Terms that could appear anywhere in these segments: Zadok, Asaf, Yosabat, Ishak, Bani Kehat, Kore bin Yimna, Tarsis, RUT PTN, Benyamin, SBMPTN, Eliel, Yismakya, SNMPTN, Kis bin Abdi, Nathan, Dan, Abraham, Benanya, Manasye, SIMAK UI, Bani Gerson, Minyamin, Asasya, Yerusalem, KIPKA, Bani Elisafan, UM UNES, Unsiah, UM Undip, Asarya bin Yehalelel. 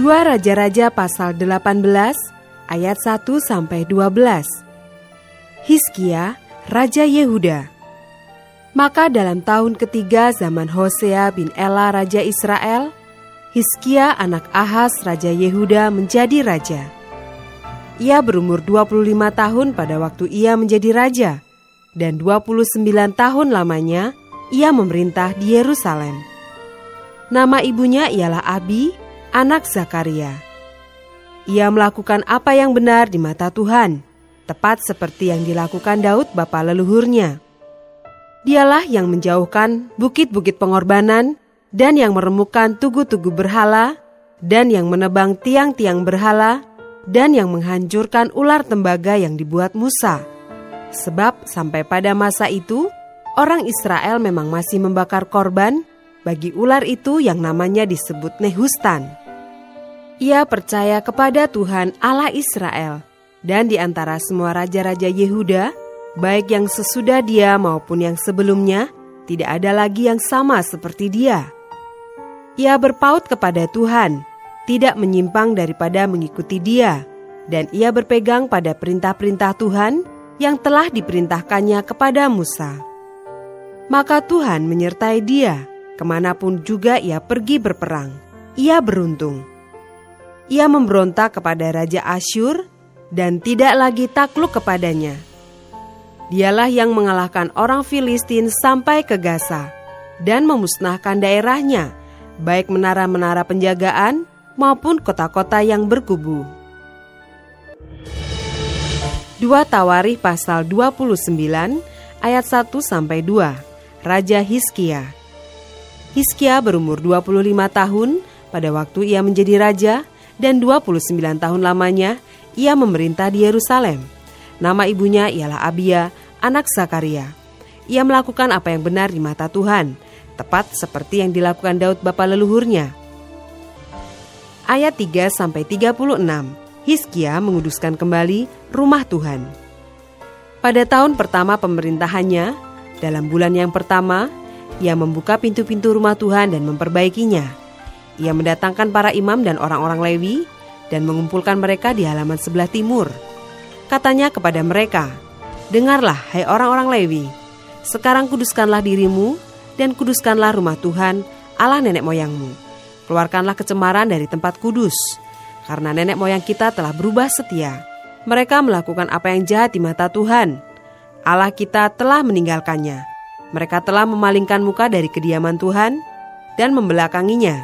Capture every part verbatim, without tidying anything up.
Dua Raja-Raja pasal delapan belas ayat satu sampai dua belas. Hizkia, Raja Yehuda. Maka dalam tahun ketiga zaman Hosea bin Ella Raja Israel, Hizkia anak Ahas Raja Yehuda menjadi raja. Ia berumur dua puluh lima tahun pada waktu ia menjadi raja, dan dua puluh sembilan tahun lamanya ia memerintah di Yerusalem. Nama ibunya ialah Abi, anak Zakaria. Ia melakukan apa yang benar di mata Tuhan, tepat seperti yang dilakukan Daud bapa leluhurnya. Dialah yang menjauhkan bukit-bukit pengorbanan dan yang meremukkan tugu-tugu berhala dan yang menebang tiang-tiang berhala dan yang menghancurkan ular tembaga yang dibuat Musa. Sebab sampai pada masa itu, orang Israel memang masih membakar korban bagi ular itu yang namanya disebut Nehustan. Ia percaya kepada Tuhan Allah Israel, dan di antara semua raja-raja Yehuda, baik yang sesudah dia maupun yang sebelumnya, tidak ada lagi yang sama seperti dia. Ia berpaut kepada Tuhan, tidak menyimpang daripada mengikuti dia, dan ia berpegang pada perintah-perintah Tuhan yang telah diperintahkannya kepada Musa. Maka Tuhan menyertai dia, kemanapun juga ia pergi berperang. Ia beruntung. Ia memberontak kepada Raja Asyur dan tidak lagi takluk kepadanya. Dialah yang mengalahkan orang Filistin sampai ke Gaza dan memusnahkan daerahnya, baik menara-menara penjagaan maupun kota-kota yang berkubu. Dua Tawarikh pasal dua puluh sembilan ayat satu sampai dua. Raja Hizkia. Hizkia berumur dua puluh lima tahun pada waktu ia menjadi raja, dan dua puluh sembilan tahun lamanya ia memerintah di Yerusalem. Nama ibunya ialah Abia, anak Zakaria. Ia melakukan apa yang benar di mata Tuhan, tepat seperti yang dilakukan Daud bapa leluhurnya. Ayat tiga sampai tiga puluh enam. Hizkia menguduskan kembali rumah Tuhan. Pada tahun pertama pemerintahannya, dalam bulan yang pertama, ia membuka pintu-pintu rumah Tuhan dan memperbaikinya. Ia mendatangkan para imam dan orang-orang Lewi dan mengumpulkan mereka di halaman sebelah timur. Katanya kepada mereka, "Dengarlah, hai orang-orang Lewi, sekarang kuduskanlah dirimu dan kuduskanlah rumah Tuhan, Allah nenek moyangmu. Keluarkanlah kecemaran dari tempat kudus, karena nenek moyang kita telah berubah setia. Mereka melakukan apa yang jahat di mata Tuhan, Allah kita telah meninggalkannya. Mereka telah memalingkan muka dari kediaman Tuhan dan membelakanginya.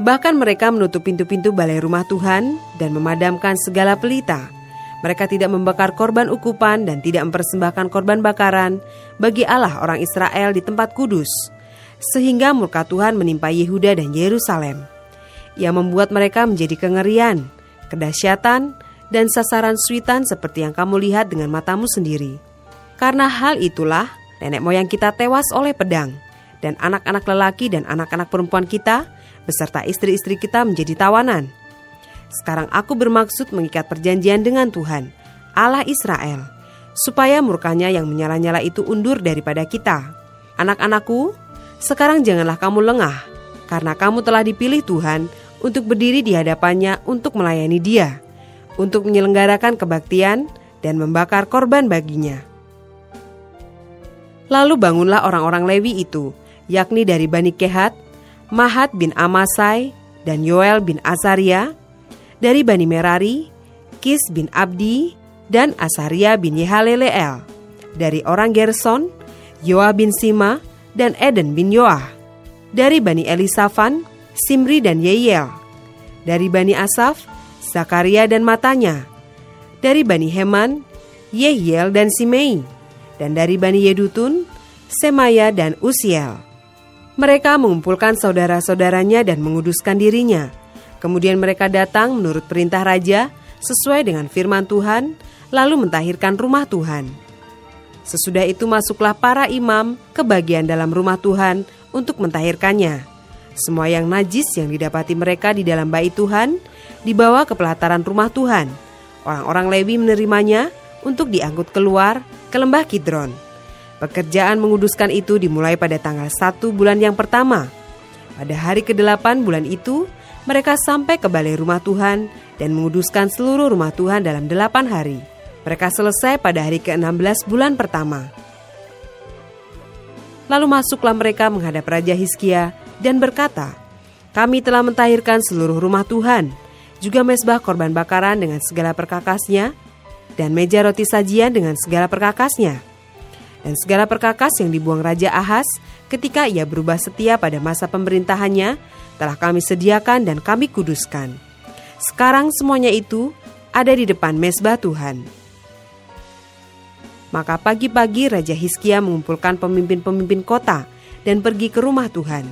Bahkan mereka menutup pintu-pintu balai rumah Tuhan dan memadamkan segala pelita. Mereka tidak membakar korban ukupan dan tidak mempersembahkan korban bakaran bagi Allah orang Israel di tempat kudus. Sehingga murka Tuhan menimpa Yehuda dan Yerusalem. Ia membuat mereka menjadi kengerian, kedahsyatan, dan sasaran suitan seperti yang kamu lihat dengan matamu sendiri. Karena hal itulah, nenek moyang kita tewas oleh pedang, dan anak-anak lelaki dan anak-anak perempuan kita beserta istri-istri kita menjadi tawanan. Sekarang aku bermaksud mengikat perjanjian dengan Tuhan, Allah Israel, supaya murkanya yang menyala-nyala itu undur daripada kita. Anak-anakku, sekarang janganlah kamu lengah, karena kamu telah dipilih Tuhan untuk berdiri di hadapannya untuk melayani Dia, untuk menyelenggarakan kebaktian dan membakar korban baginya. Lalu bangunlah orang-orang Lewi itu, yakni dari Bani Kehat, Mahat bin Amasai dan Yoel bin Asarya, dari Bani Merari, Kis bin Abdi dan Asarya bin Yehalelel, dari orang Gerson, Yoah bin Sima dan Eden bin Yoah, dari Bani Elisafan, Simri dan Yeyel, dari Bani Asaf, Zakaria dan Matanya, dari Bani Heman, Yeyel dan Simei, dan dari Bani Yedutun, Semaya dan Usiel. Mereka mengumpulkan saudara-saudaranya dan menguduskan dirinya. Kemudian mereka datang menurut perintah raja, sesuai dengan firman Tuhan, lalu mentahirkan rumah Tuhan. Sesudah itu masuklah para imam ke bagian dalam rumah Tuhan untuk mentahirkannya. Semua yang najis yang didapati mereka di dalam bait Tuhan dibawa ke pelataran rumah Tuhan. Orang-orang Lewi menerimanya untuk diangkut keluar ke lembah Kidron. Pekerjaan menguduskan itu dimulai pada tanggal satu bulan yang pertama. Pada hari kedelapan bulan itu, mereka sampai ke balai rumah Tuhan dan menguduskan seluruh rumah Tuhan dalam delapan hari. Mereka selesai pada hari ke enam belas bulan pertama. Lalu masuklah mereka menghadap Raja Hizkia dan berkata, "Kami telah mentahirkan seluruh rumah Tuhan, juga mezbah korban bakaran dengan segala perkakasnya, dan meja roti sajian dengan segala perkakasnya. Dan segala perkakas yang dibuang Raja Ahas ketika ia berubah setia pada masa pemerintahannya, telah kami sediakan dan kami kuduskan. Sekarang semuanya itu ada di depan mezbah Tuhan." Maka pagi-pagi Raja Hizkia mengumpulkan pemimpin-pemimpin kota dan pergi ke rumah Tuhan.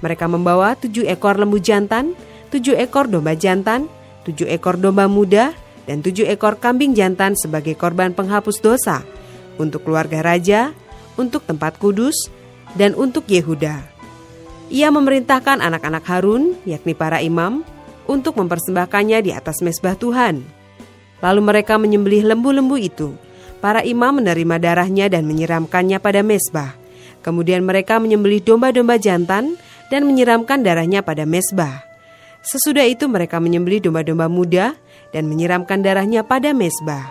Mereka membawa tujuh ekor lembu jantan, tujuh ekor domba jantan, tujuh ekor domba muda, dan tujuh ekor kambing jantan sebagai korban penghapus dosa, untuk keluarga raja, untuk tempat kudus, dan untuk Yehuda. Ia memerintahkan anak-anak Harun, yakni para imam, untuk mempersembahkannya di atas mezbah Tuhan. Lalu mereka menyembelih lembu-lembu itu. Para imam menerima darahnya dan menyiramkannya pada mezbah. Kemudian mereka menyembelih domba-domba jantan dan menyiramkan darahnya pada mezbah. Sesudah itu mereka menyembelih domba-domba muda dan menyiramkan darahnya pada mezbah.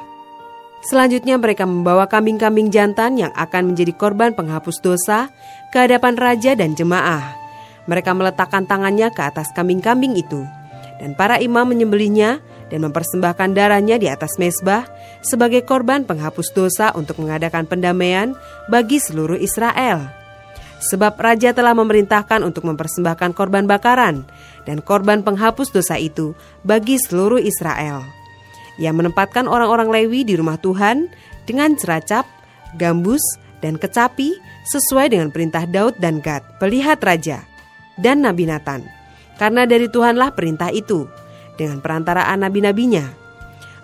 Selanjutnya mereka membawa kambing-kambing jantan yang akan menjadi korban penghapus dosa ke hadapan raja dan jemaah. Mereka meletakkan tangannya ke atas kambing-kambing itu, dan para imam menyembelihnya dan mempersembahkan darahnya di atas mezbah sebagai korban penghapus dosa untuk mengadakan pendamaian bagi seluruh Israel. Sebab raja telah memerintahkan untuk mempersembahkan korban bakaran dan korban penghapus dosa itu bagi seluruh Israel. Ia menempatkan orang-orang Lewi di rumah Tuhan dengan ceracap, gambus, dan kecapi sesuai dengan perintah Daud dan Gad, pelihat raja, dan Nabi Nathan. Karena dari Tuhanlah perintah itu, dengan perantaraan nabi-nabinya.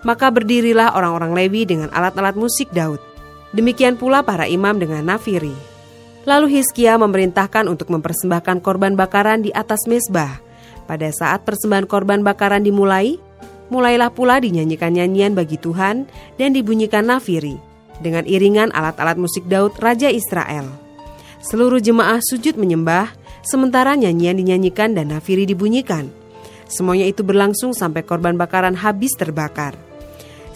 Maka berdirilah orang-orang Lewi dengan alat-alat musik Daud. Demikian pula para imam dengan Nafiri. Lalu Hizkia memerintahkan untuk mempersembahkan korban bakaran di atas mezbah. Pada saat persembahan korban bakaran dimulai, mulailah pula dinyanyikan nyanyian bagi Tuhan dan dibunyikan Nafiri dengan iringan alat-alat musik Daud, Raja Israel. Seluruh jemaah sujud menyembah, sementara nyanyian dinyanyikan dan Nafiri dibunyikan. Semuanya itu berlangsung sampai korban bakaran habis terbakar.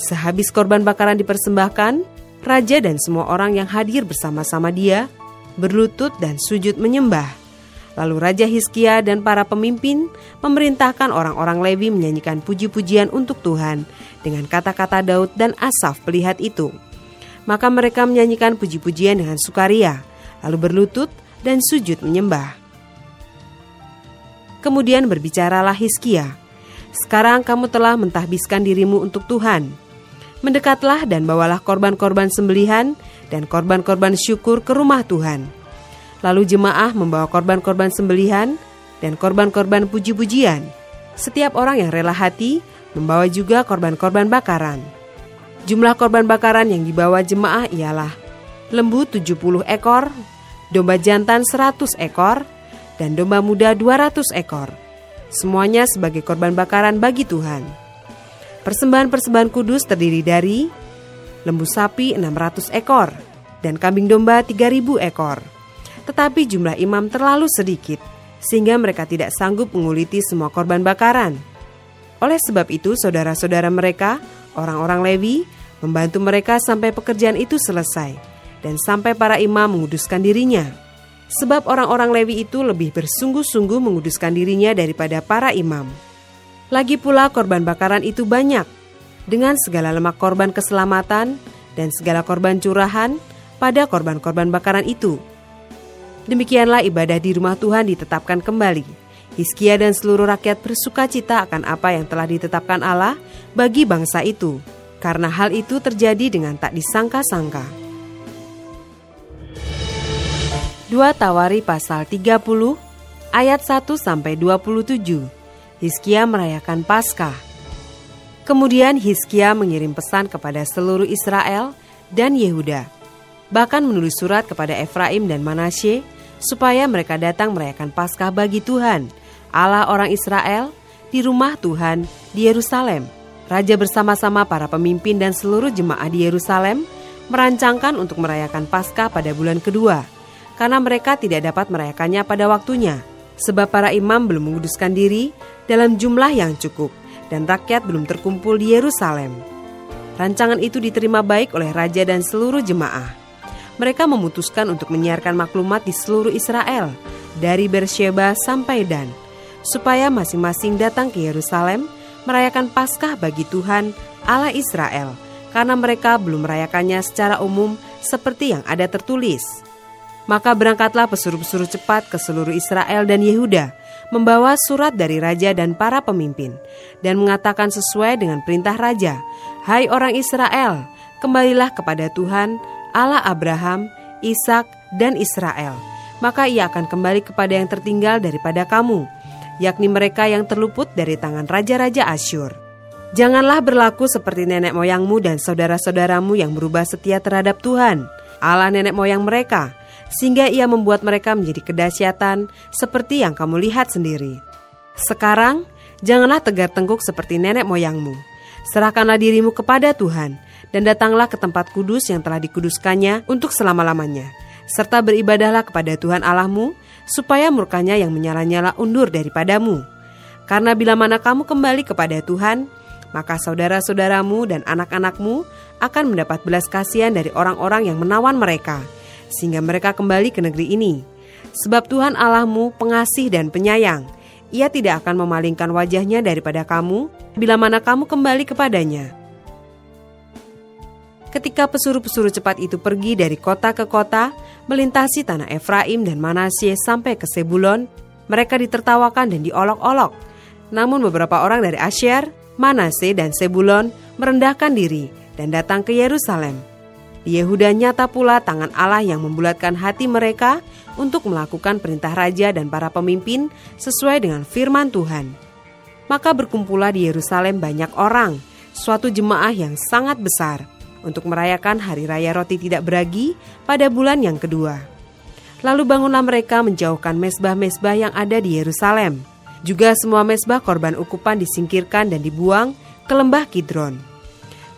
Sehabis korban bakaran dipersembahkan, raja dan semua orang yang hadir bersama-sama dia berlutut dan sujud menyembah. Lalu Raja Hizkia dan para pemimpin memerintahkan orang-orang Lewi menyanyikan puji-pujian untuk Tuhan dengan kata-kata Daud dan Asaf pelihat itu. Maka mereka menyanyikan puji-pujian dengan sukaria, lalu berlutut dan sujud menyembah. Kemudian berbicaralah Hizkia, "Sekarang kamu telah mentahbiskan dirimu untuk Tuhan. Mendekatlah dan bawalah korban-korban sembelihan dan korban-korban syukur ke rumah Tuhan." Lalu jemaah membawa korban-korban sembelihan dan korban-korban puji-pujian. Setiap orang yang rela hati membawa juga korban-korban bakaran. Jumlah korban bakaran yang dibawa jemaah ialah lembu tujuh puluh ekor, domba jantan seratus ekor, dan domba muda dua ratus ekor. Semuanya sebagai korban bakaran bagi Tuhan. Persembahan-persembahan kudus terdiri dari lembu sapi enam ratus ekor dan kambing domba tiga ribu ekor. Tetapi jumlah imam terlalu sedikit, sehingga mereka tidak sanggup menguliti semua korban bakaran. Oleh sebab itu, saudara-saudara mereka, orang-orang Lewi, membantu mereka sampai pekerjaan itu selesai, dan sampai para imam menguduskan dirinya. Sebab orang-orang Lewi itu lebih bersungguh-sungguh menguduskan dirinya daripada para imam. Lagi pula korban bakaran itu banyak, dengan segala lemak korban keselamatan dan segala korban curahan pada korban-korban bakaran itu. Demikianlah ibadah di rumah Tuhan ditetapkan kembali. Hizkia dan seluruh rakyat bersuka cita akan apa yang telah ditetapkan Allah bagi bangsa itu. karena hal itu terjadi dengan tak disangka-sangka. Dua Tawari pasal tiga puluh ayat satu sampai dua puluh tujuh. Hizkia merayakan Paskah. Kemudian Hizkia mengirim pesan kepada seluruh Israel dan Yehuda. Bahkan menulis surat kepada Efraim dan Manasye supaya mereka datang merayakan Paskah bagi Tuhan, Allah orang Israel, di rumah Tuhan di Yerusalem. Raja bersama-sama para pemimpin dan seluruh jemaah di Yerusalem merancangkan untuk merayakan Paskah pada bulan kedua, karena mereka tidak dapat merayakannya pada waktunya, sebab para imam belum menguduskan diri dalam jumlah yang cukup, dan rakyat belum terkumpul di Yerusalem. Rancangan itu diterima baik oleh raja dan seluruh jemaah. Mereka memutuskan untuk menyiarkan maklumat di seluruh Israel, dari Bersheba sampai Dan, supaya masing-masing datang ke Yerusalem merayakan Paskah bagi Tuhan Allah Israel, karena mereka belum merayakannya secara umum seperti yang ada tertulis. Maka berangkatlah pesuruh-pesuruh cepat ke seluruh Israel dan Yehuda, membawa surat dari raja dan para pemimpin, dan mengatakan sesuai dengan perintah raja, "Hai orang Israel, kembalilah kepada Tuhan Allah Abraham, Ishak, dan Israel, maka ia akan kembali kepada yang tertinggal daripada kamu, yakni mereka yang terluput dari tangan raja-raja Asyur. Janganlah berlaku seperti nenek moyangmu dan saudara-saudaramu yang berubah setia terhadap Tuhan, Allah nenek moyang mereka, sehingga ia membuat mereka menjadi kedahsyatan seperti yang kamu lihat sendiri. Sekarang, janganlah tegar tengkuk seperti nenek moyangmu. Serahkanlah dirimu kepada Tuhan, dan datanglah ke tempat kudus yang telah dikuduskannya untuk selama-lamanya, serta beribadahlah kepada Tuhan Allahmu, supaya murkanya yang menyala-nyala undur daripadamu. Karena bila mana kamu kembali kepada Tuhan, maka saudara-saudaramu dan anak-anakmu akan mendapat belas kasihan dari orang-orang yang menawan mereka, sehingga mereka kembali ke negeri ini. Sebab Tuhan Allahmu pengasih dan penyayang, Ia tidak akan memalingkan wajahnya daripada kamu, bila mana kamu kembali kepadanya." Ketika pesuruh-pesuruh cepat itu pergi dari kota ke kota, melintasi tanah Efraim dan Manasye sampai ke Sebulon, mereka ditertawakan dan diolok-olok. Namun beberapa orang dari Asyur, Manasye, dan Sebulon merendahkan diri dan datang ke Yerusalem. Di Yehuda nyata pula tangan Allah yang membulatkan hati mereka untuk melakukan perintah raja dan para pemimpin sesuai dengan firman Tuhan. Maka berkumpullah di Yerusalem banyak orang, suatu jemaah yang sangat besar, untuk merayakan hari raya roti tidak beragi pada bulan yang kedua. Lalu bangunlah mereka menjauhkan mesbah-mesbah yang ada di Yerusalem. Juga semua mesbah korban ukupan disingkirkan dan dibuang ke lembah Kidron.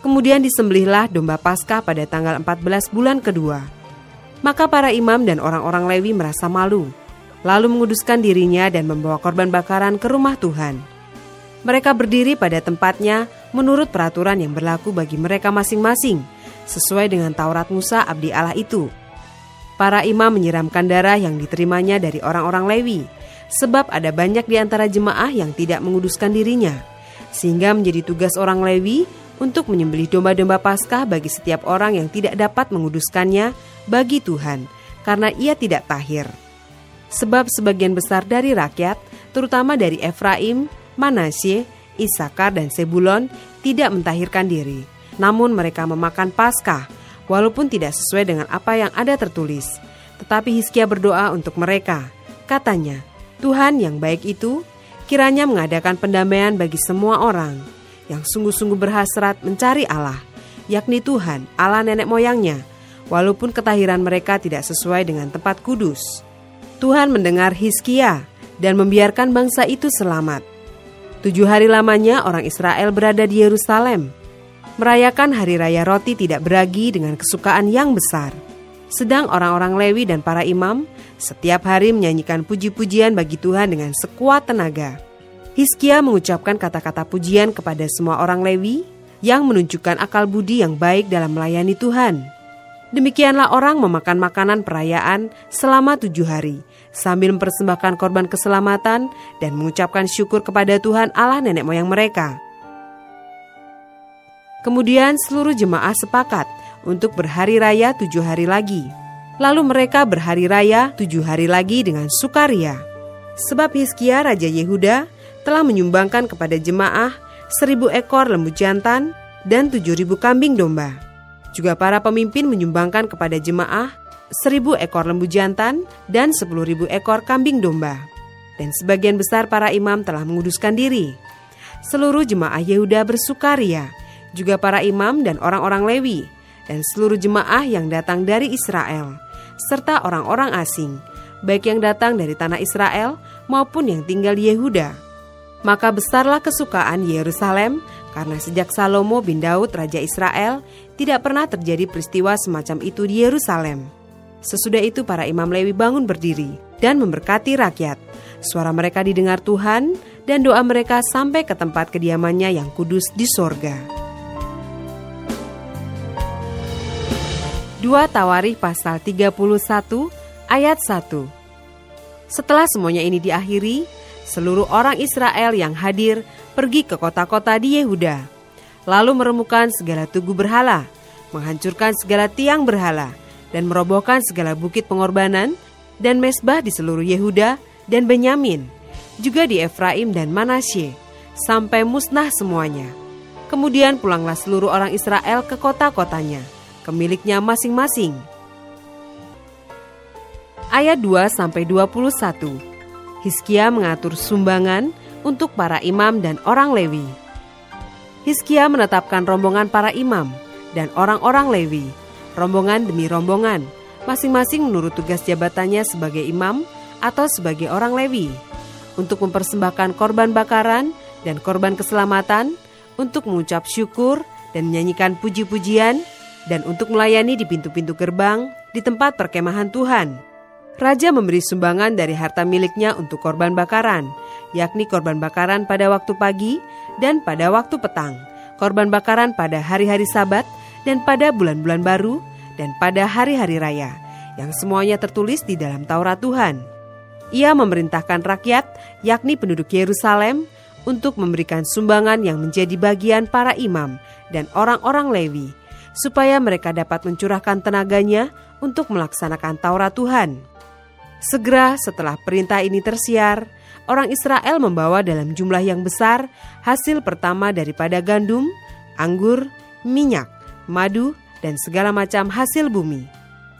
Kemudian disembelihlah domba Paskah pada tanggal empat belas bulan kedua. Maka para imam dan orang-orang Lewi merasa malu, lalu menguduskan dirinya dan membawa korban bakaran ke rumah Tuhan. Mereka berdiri pada tempatnya menurut peraturan yang berlaku bagi mereka masing-masing, sesuai dengan Taurat Musa abdi Allah itu. Para imam menyiramkan darah yang diterimanya dari orang-orang Lewi, sebab ada banyak di antara jemaah yang tidak menguduskan dirinya, sehingga menjadi tugas orang Lewi untuk menyembelih domba-domba Paskah bagi setiap orang yang tidak dapat menguduskannya bagi Tuhan, karena ia tidak tahir. Sebab sebagian besar dari rakyat, terutama dari Efraim, Manasye, Isakar, dan Sebulon tidak mentahirkan diri, namun mereka memakan Paskah, walaupun tidak sesuai dengan apa yang ada tertulis. Tetapi Hizkia berdoa untuk mereka. Katanya, "Tuhan yang baik itu, kiranya mengadakan pendamaian bagi semua orang, yang sungguh-sungguh berhasrat mencari Allah, yakni Tuhan, Allah nenek moyangnya, walaupun ketahiran mereka tidak sesuai dengan tempat kudus." Tuhan mendengar Hizkia dan membiarkan bangsa itu selamat. Tujuh hari lamanya orang Israel berada di Yerusalem, merayakan hari raya roti tidak beragi dengan kesukaan yang besar. Sedang orang-orang Lewi dan para imam setiap hari menyanyikan puji-pujian bagi Tuhan dengan sekuat tenaga. Hizkia mengucapkan kata-kata pujian kepada semua orang Lewi yang menunjukkan akal budi yang baik dalam melayani Tuhan. Demikianlah orang memakan makanan perayaan selama tujuh hari, sambil mempersembahkan korban keselamatan dan mengucapkan syukur kepada Tuhan Allah nenek moyang mereka. Kemudian seluruh jemaah sepakat untuk berhari raya tujuh hari lagi. Lalu mereka berhari raya tujuh hari lagi dengan sukaria, sebab Hizkia raja Yehuda telah menyumbangkan kepada jemaah seribu ekor lembu jantan dan tujuh ribu kambing domba. Juga para pemimpin menyumbangkan kepada jemaah seribu ekor lembu jantan dan sepuluh ribu ekor kambing domba. Dan sebagian besar para imam telah menguduskan diri. Seluruh jemaah Yehuda bersukaria, juga para imam dan orang-orang Lewi, dan seluruh jemaah yang datang dari Israel, serta orang-orang asing, baik yang datang dari tanah Israel maupun yang tinggal di Yehuda. Maka besarlah kesukaan Yerusalem, karena sejak Salomo bin Daud Raja Israel, tidak pernah terjadi peristiwa semacam itu di Yerusalem. Sesudah itu para imam Lewi bangun berdiri dan memberkati rakyat. Suara mereka didengar Tuhan, dan doa mereka sampai ke tempat kediamannya yang kudus di sorga. dua Tawarikh pasal tiga puluh satu ayat satu. Setelah semuanya ini diakhiri, seluruh orang Israel yang hadir pergi ke kota-kota di Yehuda, lalu meremukkan segala tugu berhala, menghancurkan segala tiang berhala, dan merobohkan segala bukit pengorbanan dan mesbah di seluruh Yehuda dan Benyamin, juga di Efraim dan Manasye, sampai musnah semuanya. Kemudian pulanglah seluruh orang Israel ke kota-kotanya, ke miliknya masing-masing. Ayat dua sampai dua puluh satu. Hizkia mengatur sumbangan untuk para imam dan orang Lewi. Hizkia menetapkan rombongan para imam dan orang-orang Lewi, rombongan demi rombongan, masing-masing menurut tugas jabatannya sebagai imam atau sebagai orang Lewi, untuk mempersembahkan korban bakaran dan korban keselamatan, untuk mengucap syukur dan menyanyikan puji-pujian, dan untuk melayani di pintu-pintu gerbang di tempat perkemahan Tuhan. Raja memberi sumbangan dari harta miliknya untuk korban bakaran, yakni korban bakaran pada waktu pagi dan pada waktu petang, korban bakaran pada hari-hari Sabat dan pada bulan-bulan baru, dan pada hari-hari raya, yang semuanya tertulis di dalam Taurat Tuhan. Ia memerintahkan rakyat, yakni penduduk Yerusalem, untuk memberikan sumbangan yang menjadi bagian para imam dan orang-orang Lewi, supaya mereka dapat mencurahkan tenaganya untuk melaksanakan Taurat Tuhan. Segera setelah perintah ini tersiar, orang Israel membawa dalam jumlah yang besar hasil pertama daripada gandum, anggur, minyak, madu, dan segala macam hasil bumi.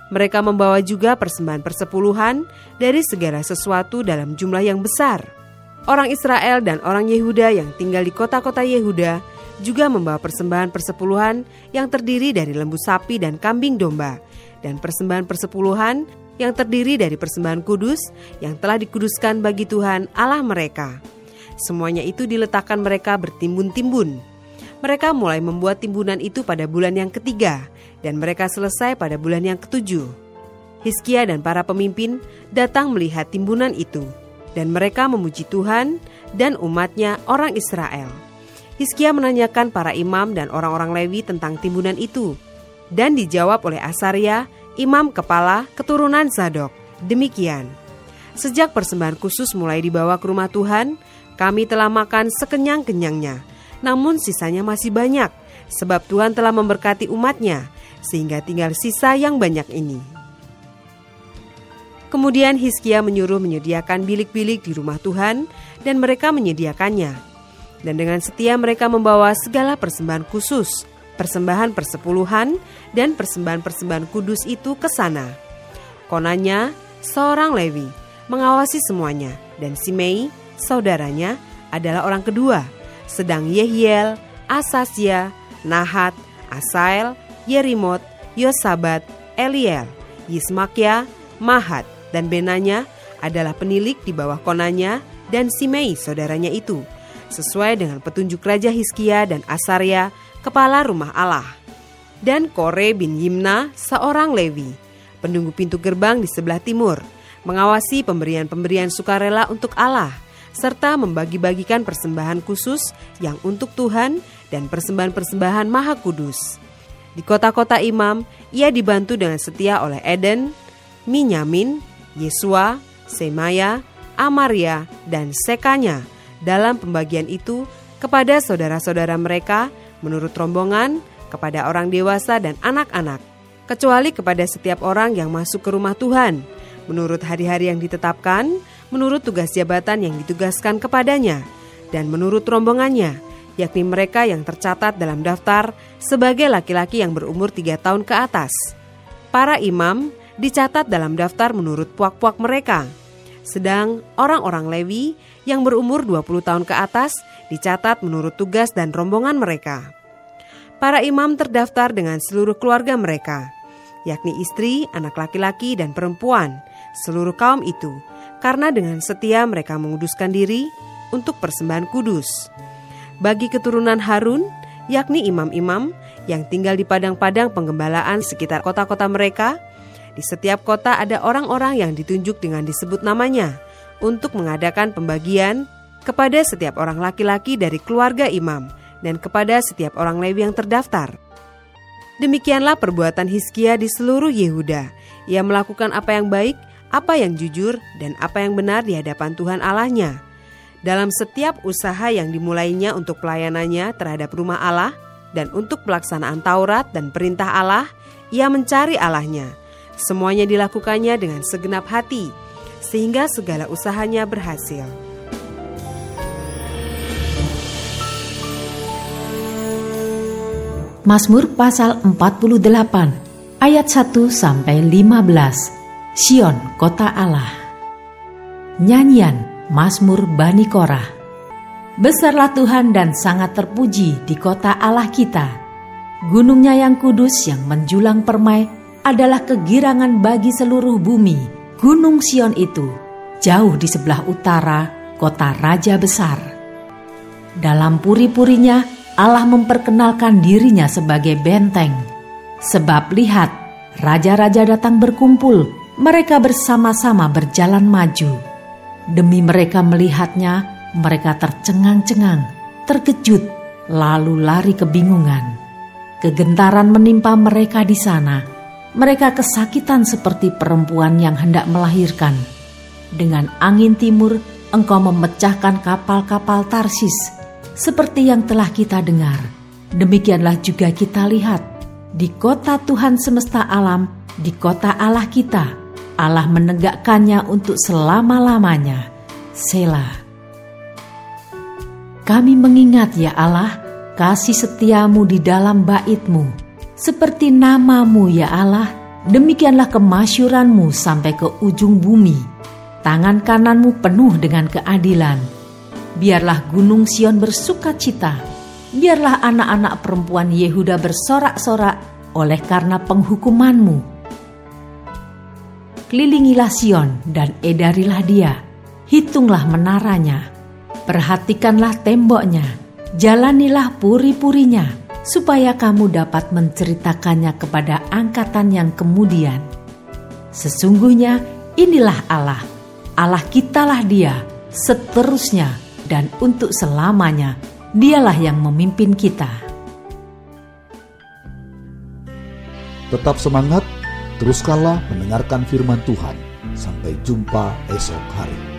Mereka membawa juga persembahan persepuluhan dari segala sesuatu dalam jumlah yang besar. Orang Israel dan orang Yehuda yang tinggal di kota-kota Yehuda juga membawa persembahan persepuluhan yang terdiri dari lembu sapi dan kambing domba, dan persembahan persepuluhan yang terdiri dari persembahan kudus yang telah dikuduskan bagi Tuhan Allah mereka. Semuanya itu diletakkan mereka bertimbun-timbun. Mereka mulai membuat timbunan itu pada bulan yang ketiga, dan mereka selesai pada bulan yang ketujuh. Hizkia dan para pemimpin datang melihat timbunan itu, dan mereka memuji Tuhan dan umatnya orang Israel. Hizkia menanyakan para imam dan orang-orang Lewi tentang timbunan itu, dan dijawab oleh Asarya, imam kepala keturunan Zadok, demikian. Sejak persembahan khusus mulai dibawa ke rumah Tuhan, kami telah makan sekenyang-kenyangnya. Namun sisanya masih banyak, sebab Tuhan telah memberkati umatnya, sehingga tinggal sisa yang banyak ini. Kemudian Hizkia menyuruh menyediakan bilik-bilik di rumah Tuhan, dan mereka menyediakannya. Dan dengan setia mereka membawa segala persembahan khusus, persembahan persepuluhan, dan persembahan-persembahan kudus itu ke sana. Konanya, seorang Lewi, mengawasi semuanya, dan Simei, saudaranya, adalah orang kedua. Sedang Yeyel, Asasya, Nahat, Asael, Yerimot, Yosabat, Eliel, Yismakya, Mahat, dan Benanya adalah penilik di bawah Konanya dan Simei saudaranya itu, sesuai dengan petunjuk Raja Hizkia dan Asarya, kepala rumah Allah. Dan Kore bin Yimna, seorang Lewi, penunggu pintu gerbang di sebelah timur, mengawasi pemberian-pemberian sukarela untuk Allah, serta membagi-bagikan persembahan khusus yang untuk Tuhan dan persembahan-persembahan maha kudus. Di kota-kota imam, ia dibantu dengan setia oleh Eden, Minyamin, Yesua, Semaya, Amaria, dan Sekanya dalam pembagian itu kepada saudara-saudara mereka menurut rombongan, kepada orang dewasa dan anak-anak, kecuali kepada setiap orang yang masuk ke rumah Tuhan, menurut hari-hari yang ditetapkan, menurut tugas jabatan yang ditugaskan kepadanya, dan menurut rombongannya, yakni mereka yang tercatat dalam daftar sebagai laki-laki yang berumur tiga tahun ke atas. Para imam dicatat dalam daftar menurut puak-puak mereka. Sedang orang-orang Lewi yang berumur dua puluh tahun ke atas dicatat menurut tugas dan rombongan mereka. Para imam terdaftar dengan seluruh keluarga mereka, yakni istri, anak laki-laki, dan perempuan, seluruh kaum itu, karena dengan setia mereka menguduskan diri untuk persembahan kudus. Bagi keturunan Harun, yakni imam-imam yang tinggal di padang-padang penggembalaan sekitar kota-kota mereka, di setiap kota ada orang-orang yang ditunjuk dengan disebut namanya untuk mengadakan pembagian kepada setiap orang laki-laki dari keluarga imam dan kepada setiap orang Lewi yang terdaftar. Demikianlah perbuatan Hizkia di seluruh Yehuda. Ia melakukan apa yang baik, apa yang jujur, dan apa yang benar di hadapan Tuhan Allahnya. Dalam setiap usaha yang dimulainya untuk pelayanannya terhadap rumah Allah dan untuk pelaksanaan Taurat dan perintah Allah, ia mencari Allahnya. Semuanya dilakukannya dengan segenap hati, sehingga segala usahanya berhasil. Mazmur pasal empat puluh delapan ayat satu sampai lima belas. Sion, kota Allah. Nyanyian Mazmur Bani Korah. Besarlah Tuhan dan sangat terpuji di kota Allah kita. Gunungnya yang kudus yang menjulang permai adalah kegirangan bagi seluruh bumi. Gunung Sion itu jauh di sebelah utara kota Raja Besar. Dalam puri-purinya Allah memperkenalkan dirinya sebagai benteng. Sebab lihat, raja-raja datang berkumpul, mereka bersama-sama berjalan maju. Demi mereka melihatnya, mereka tercengang-cengang, terkejut, lalu lari kebingungan. Kegentaran menimpa mereka di sana. Mereka kesakitan seperti perempuan yang hendak melahirkan. Dengan angin timur, engkau memecahkan kapal-kapal Tarsis, seperti yang telah kita dengar. Demikianlah juga kita lihat. Di kota Tuhan semesta alam, di kota Allah kita, Allah menegakkannya untuk selama-lamanya. Selah. Kami mengingat ya Allah, kasih setiamu di dalam bait-Mu. Seperti namamu ya Allah, demikianlah kemasyhuran-Mu sampai ke ujung bumi. Tangan kanan-Mu penuh dengan keadilan. Biarlah gunung Sion bersukacita. Biarlah anak-anak perempuan Yehuda bersorak-sorak oleh karena penghukuman-Mu. Kelilingilah Sion dan edarilah dia, hitunglah menaranya, perhatikanlah temboknya, jalanilah puri-purinya, supaya kamu dapat menceritakannya kepada angkatan yang kemudian. Sesungguhnya inilah Allah, Allah kitalah dia, seterusnya dan untuk selamanya, dialah yang memimpin kita. Tetap semangat. Teruskanlah mendengarkan firman Tuhan. Sampai jumpa esok hari.